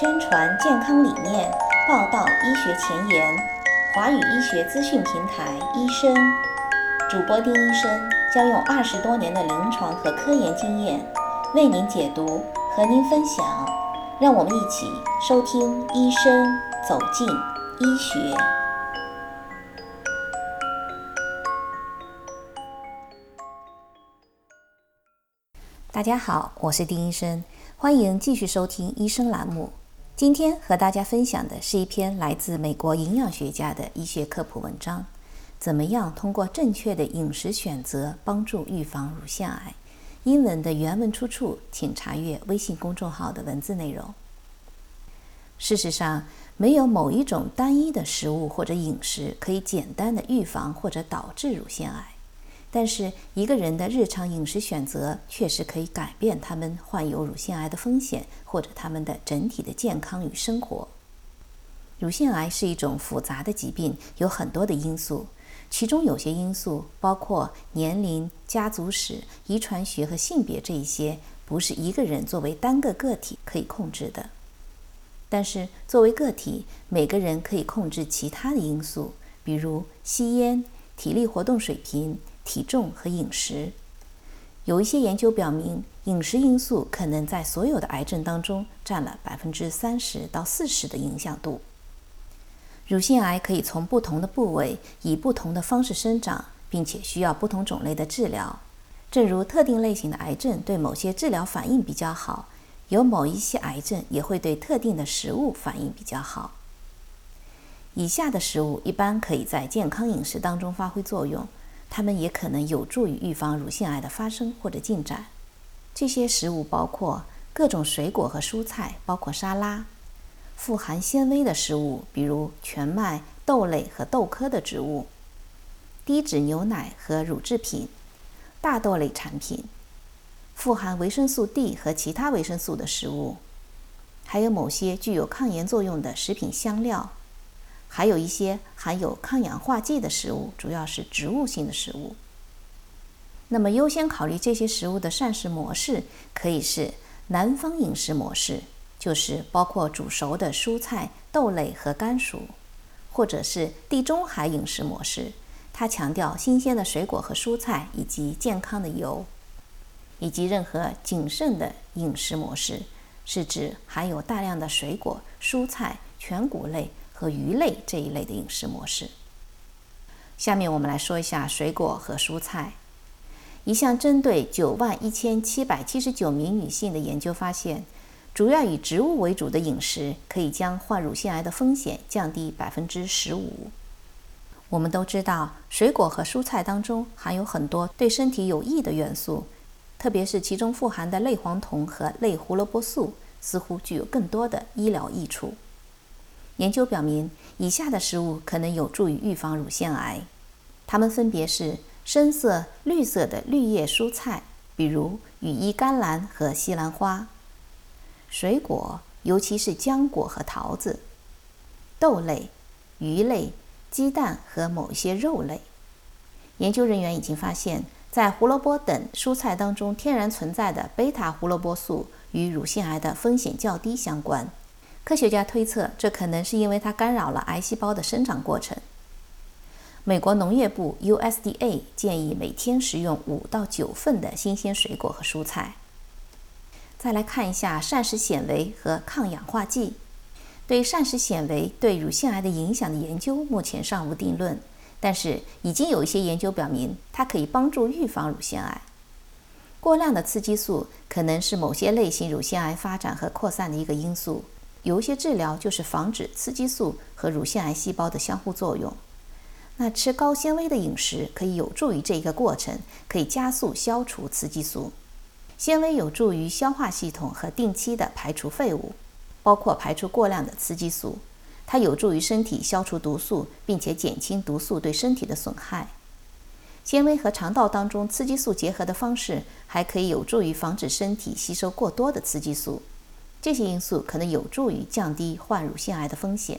宣传健康理念，报道医学前沿，华语医学资讯平台医生。主播丁医生将用20多年的临床和科研经验，为您解读，和您分享。让我们一起收听医生走进医学。大家好，我是丁医生，欢迎继续收听医生栏目。今天和大家分享的是一篇来自美国营养学家的医学科普文章，怎么样通过正确的饮食选择帮助预防乳腺癌。英文的原文出处请查阅微信公众号的文字内容。事实上，没有某一种单一的食物或者饮食可以简单的预防或者导致乳腺癌，但是一个人的日常饮食选择确实可以改变他们患有乳腺癌的风险，或者他们的整体的健康与生活。乳腺癌是一种复杂的疾病，有很多的因素，其中有些因素包括年龄、家族史、遗传学和性别，这一些不是一个人作为单个个体可以控制的。但是作为个体，每个人可以控制其他的因素，比如吸烟、体力活动水平、体重和饮食。有一些研究表明，饮食因素可能在所有的癌症当中占了30%到40%的影响度。乳腺癌可以从不同的部位以不同的方式生长，并且需要不同种类的治疗。正如特定类型的癌症对某些治疗反应比较好，有某一些癌症也会对特定的食物反应比较好。以下的食物一般可以在健康饮食当中发挥作用，它们也可能有助于预防乳腺癌的发生或者进展。这些食物包括各种水果和蔬菜，包括沙拉，富含纤维的食物，比如全麦、豆类和豆科的植物，低脂牛奶和乳制品，大豆类产品，富含维生素 D 和其他维生素的食物，还有某些具有抗炎作用的食品香料，还有一些含有抗氧化剂的食物，主要是植物性的食物。那么优先考虑这些食物的膳食模式可以是南方饮食模式，就是包括煮熟的蔬菜、豆类和甘薯，或者是地中海饮食模式，它强调新鲜的水果和蔬菜以及健康的油，以及任何谨慎的饮食模式，是指含有大量的水果、蔬菜、全谷类和鱼类这一类的饮食模式。下面我们来说一下水果和蔬菜。一项针对91779名女性的研究发现，主要以植物为主的饮食可以将患乳腺癌的风险降低 15%。 我们都知道，水果和蔬菜当中含有很多对身体有益的元素，特别是其中富含的类黄酮和类胡萝卜素，似乎具有更多的医疗益处。研究表明，以下的食物可能有助于预防乳腺癌，它们分别是深色、绿色的绿叶蔬菜，比如羽衣甘蓝和西兰花；水果，尤其是浆果和桃子；豆类、鱼类、鸡蛋和某些肉类。研究人员已经发现，在胡萝卜等蔬菜当中天然存在的贝塔胡萝卜素与乳腺癌的风险较低相关。科学家推测，这可能是因为它干扰了癌细胞的生长过程。美国农业部 USDA 建议每天食用5到9份的新鲜水果和蔬菜。再来看一下膳食纤维和抗氧化剂。对膳食纤维对乳腺癌的影响的研究目前尚无定论，但是已经有一些研究表明，它可以帮助预防乳腺癌。过量的雌激素可能是某些类型乳腺癌发展和扩散的一个因素。有一些治疗就是防止雌激素和乳腺癌细胞的相互作用。那吃高纤维的饮食可以有助于这个过程，可以加速消除雌激素。纤维有助于消化系统和定期的排除废物，包括排除过量的雌激素。它有助于身体消除毒素，并且减轻毒素对身体的损害。纤维和肠道当中雌激素结合的方式还可以有助于防止身体吸收过多的雌激素。这些因素可能有助于降低患乳腺癌的风险。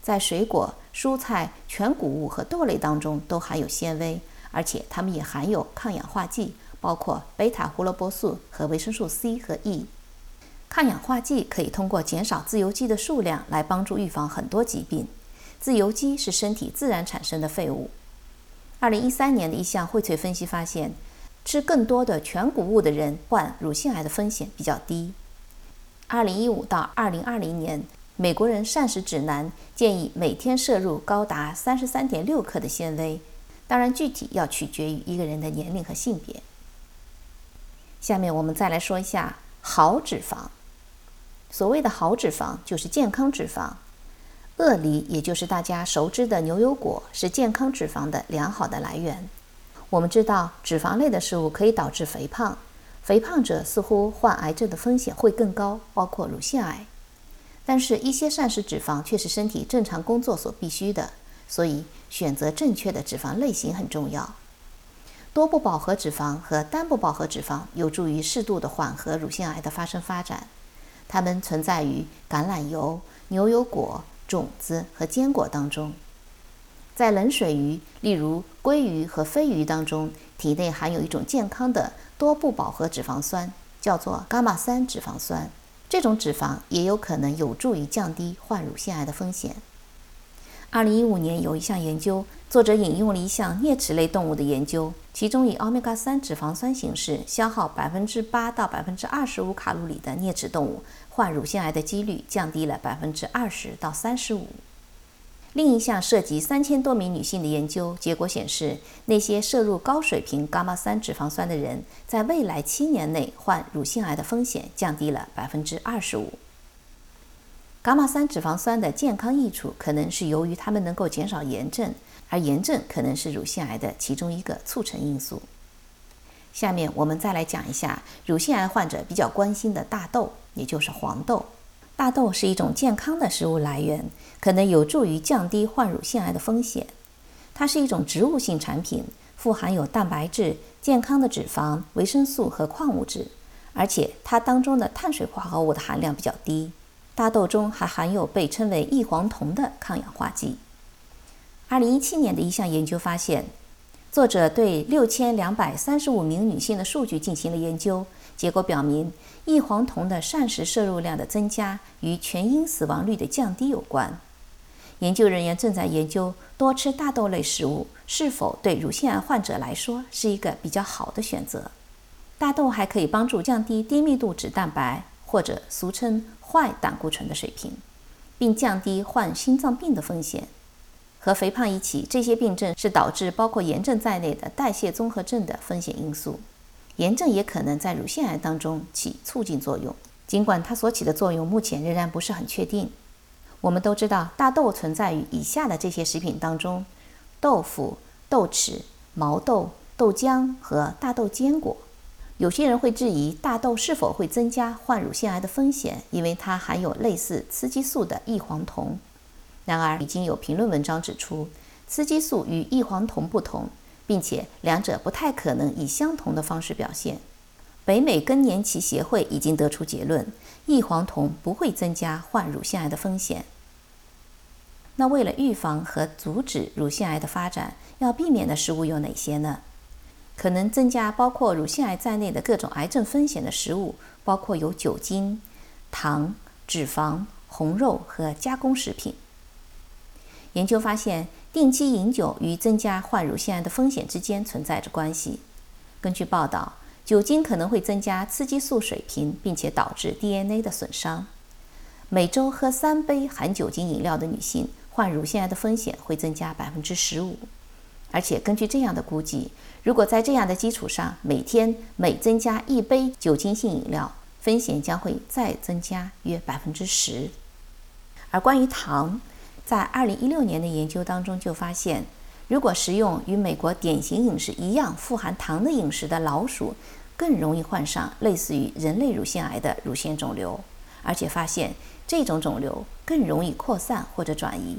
在水果、蔬菜、全谷物和豆类当中都含有纤维，而且它们也含有抗氧化剂，包括贝塔胡萝卜素和维生素 C 和 E。抗氧化剂可以通过减少自由基的数量来帮助预防很多疾病。自由基是身体自然产生的废物。2013年的一项荟萃分析发现，吃更多的全谷物的人患乳腺癌的风险比较低。2015到2020年，美国人膳食指南建议每天摄入高达 33.6 克的纤维，当然具体要取决于一个人的年龄和性别。下面我们再来说一下好脂肪。所谓的好脂肪就是健康脂肪，鳄梨也就是大家熟知的牛油果是健康脂肪的良好的来源。我们知道脂肪类的食物可以导致肥胖，肥胖者似乎患癌症的风险会更高，包括乳腺癌。但是一些膳食脂肪却是身体正常工作所必须的，所以选择正确的脂肪类型很重要。多不饱和脂肪和单不饱和脂肪有助于适度的缓和乳腺癌的发展。它们存在于橄榄油、牛油果、种子和坚果当中。在冷水鱼，例如鲑鱼和鲱鱼当中，体内含有一种健康的多不饱和脂肪酸，叫做伽马3脂肪酸。这种脂肪也有可能有助于降低患乳腺癌的风险。2015年有一项研究，作者引用了一项啮齿类动物的研究，其中以 Omega3 脂肪酸形式消耗 8% 到 25% 卡路里的啮齿动物患乳腺癌的几率降低了 20% 到 35%。 另一项涉及3000多名女性的研究结果显示，那些摄入高水平 γ3 脂肪酸的人在未来7年内患乳腺癌的风险降低了 25%。γ3 脂肪酸的健康益处可能是由于它们能够减少炎症，而炎症可能是乳腺癌的其中一个促成因素。下面我们再来讲一下乳腺癌患者比较关心的大豆，也就是黄豆。大豆是一种健康的食物来源，可能有助于降低患乳腺癌的风险。它是一种植物性产品，富含有蛋白质、健康的脂肪、维生素和矿物质，而且它当中的碳水化合物的含量比较低。大豆中还含有被称为异黄酮的抗氧化剂。2017年的一项研究发现，作者对6235名女性的数据进行了研究，结果表明异黄酮的膳食摄入量的增加与全因死亡率的降低有关。研究人员正在研究多吃大豆类食物是否对乳腺癌患者来说是一个比较好的选择。大豆还可以帮助降低低密度脂蛋白，或者俗称坏胆固醇的水平，并降低患心脏病的风险。和肥胖一起，这些病症是导致包括炎症在内的代谢综合症的风险因素。炎症也可能在乳腺癌当中起促进作用，尽管它所起的作用目前仍然不是很确定。我们都知道大豆存在于以下的这些食品当中：豆腐、豆豉、毛豆、豆浆和大豆坚果。有些人会质疑大豆是否会增加患乳腺癌的风险，因为它含有类似雌激素的异黄酮。然而，已经有评论文章指出，雌激素与异黄酮不同，并且两者不太可能以相同的方式表现。北美更年期协会已经得出结论，异黄酮不会增加患乳腺癌的风险。那为了预防和阻止乳腺癌的发展，要避免的食物有哪些呢？可能增加包括乳腺癌在内的各种癌症风险的食物，包括有酒精、糖、脂肪、红肉和加工食品。研究发现，定期饮酒与增加患乳腺癌的风险之间存在着关系。根据报道，酒精可能会增加雌激素水平，并且导致 DNA 的损伤。每周喝3杯含酒精饮料的女性，患乳腺癌的风险会增加 15%。而且根据这样的估计，如果在这样的基础上每天每增加1杯酒精性饮料，风险将会再增加约 10%。 而关于糖，在2016年的研究当中就发现，如果食用与美国典型饮食一样富含糖的饮食的老鼠，更容易患上类似于人类乳腺癌的乳腺肿瘤，而且发现这种肿瘤更容易扩散或者转移。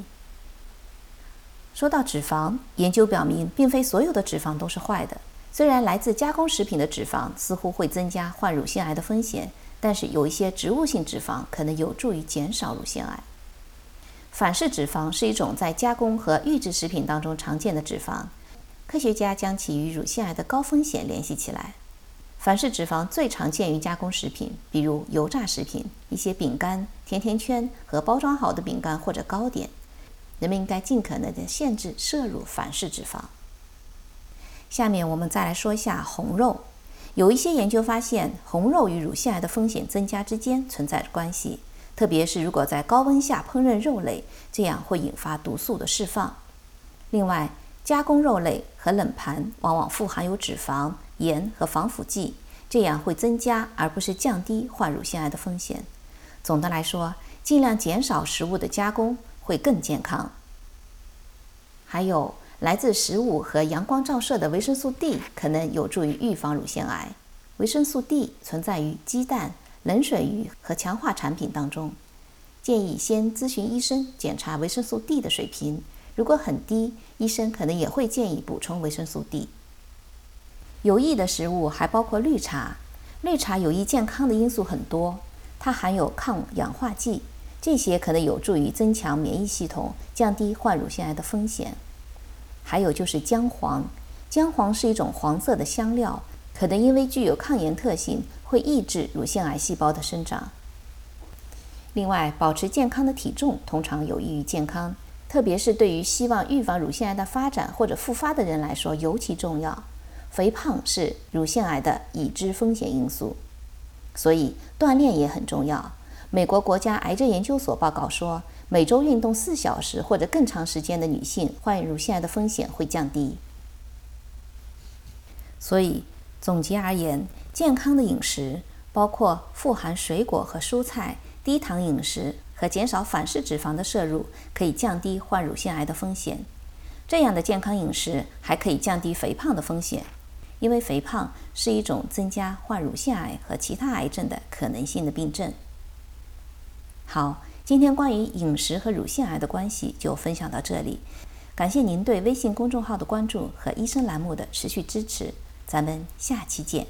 说到脂肪，研究表明并非所有的脂肪都是坏的。虽然来自加工食品的脂肪似乎会增加患乳腺癌的风险，但是有一些植物性脂肪可能有助于减少乳腺癌。反式脂肪是一种在加工和预制食品当中常见的脂肪，科学家将其与乳腺癌的高风险联系起来。反式脂肪最常见于加工食品，比如油炸食品、一些饼干、甜甜圈和包装好的饼干或者糕点。人们应该尽可能的限制摄入反式脂肪。下面我们再来说一下红肉。有一些研究发现，红肉与乳腺癌的风险增加之间存在着关系，特别是如果在高温下烹饪肉类，这样会引发毒素的释放。另外，加工肉类和冷盘往往富含有脂肪、盐和防腐剂，这样会增加而不是降低患乳腺癌的风险。总的来说，尽量减少食物的加工会更健康。还有，来自食物和阳光照射的维生素 D 可能有助于预防乳腺癌。维生素 D 存在于鸡蛋、冷水鱼和强化产品当中。建议先咨询医生检查维生素 D 的水平，如果很低，医生可能也会建议补充维生素 D。 有益的食物还包括绿茶。绿茶有益健康的因素很多，它含有抗氧化剂，这些可能有助于增强免疫系统，降低患乳腺癌的风险。还有就是姜黄。姜黄是一种黄色的香料，可能因为具有抗炎特性，会抑制乳腺癌细胞的生长。另外，保持健康的体重通常有益于健康，特别是对于希望预防乳腺癌的发展或者复发的人来说尤其重要。肥胖是乳腺癌的已知风险因素，所以锻炼也很重要。美国国家癌症研究所报告说，每周运动4小时或者更长时间的女性，患乳腺癌的风险会降低。所以总结而言，健康的饮食包括富含水果和蔬菜、低糖饮食和减少反式脂肪的摄入，可以降低患乳腺癌的风险。这样的健康饮食还可以降低肥胖的风险，因为肥胖是一种增加患乳腺癌和其他癌症的可能性的病症。好，今天关于饮食和乳腺癌的关系就分享到这里，感谢您对微信公众号的关注和医生栏目的持续支持，咱们下期见。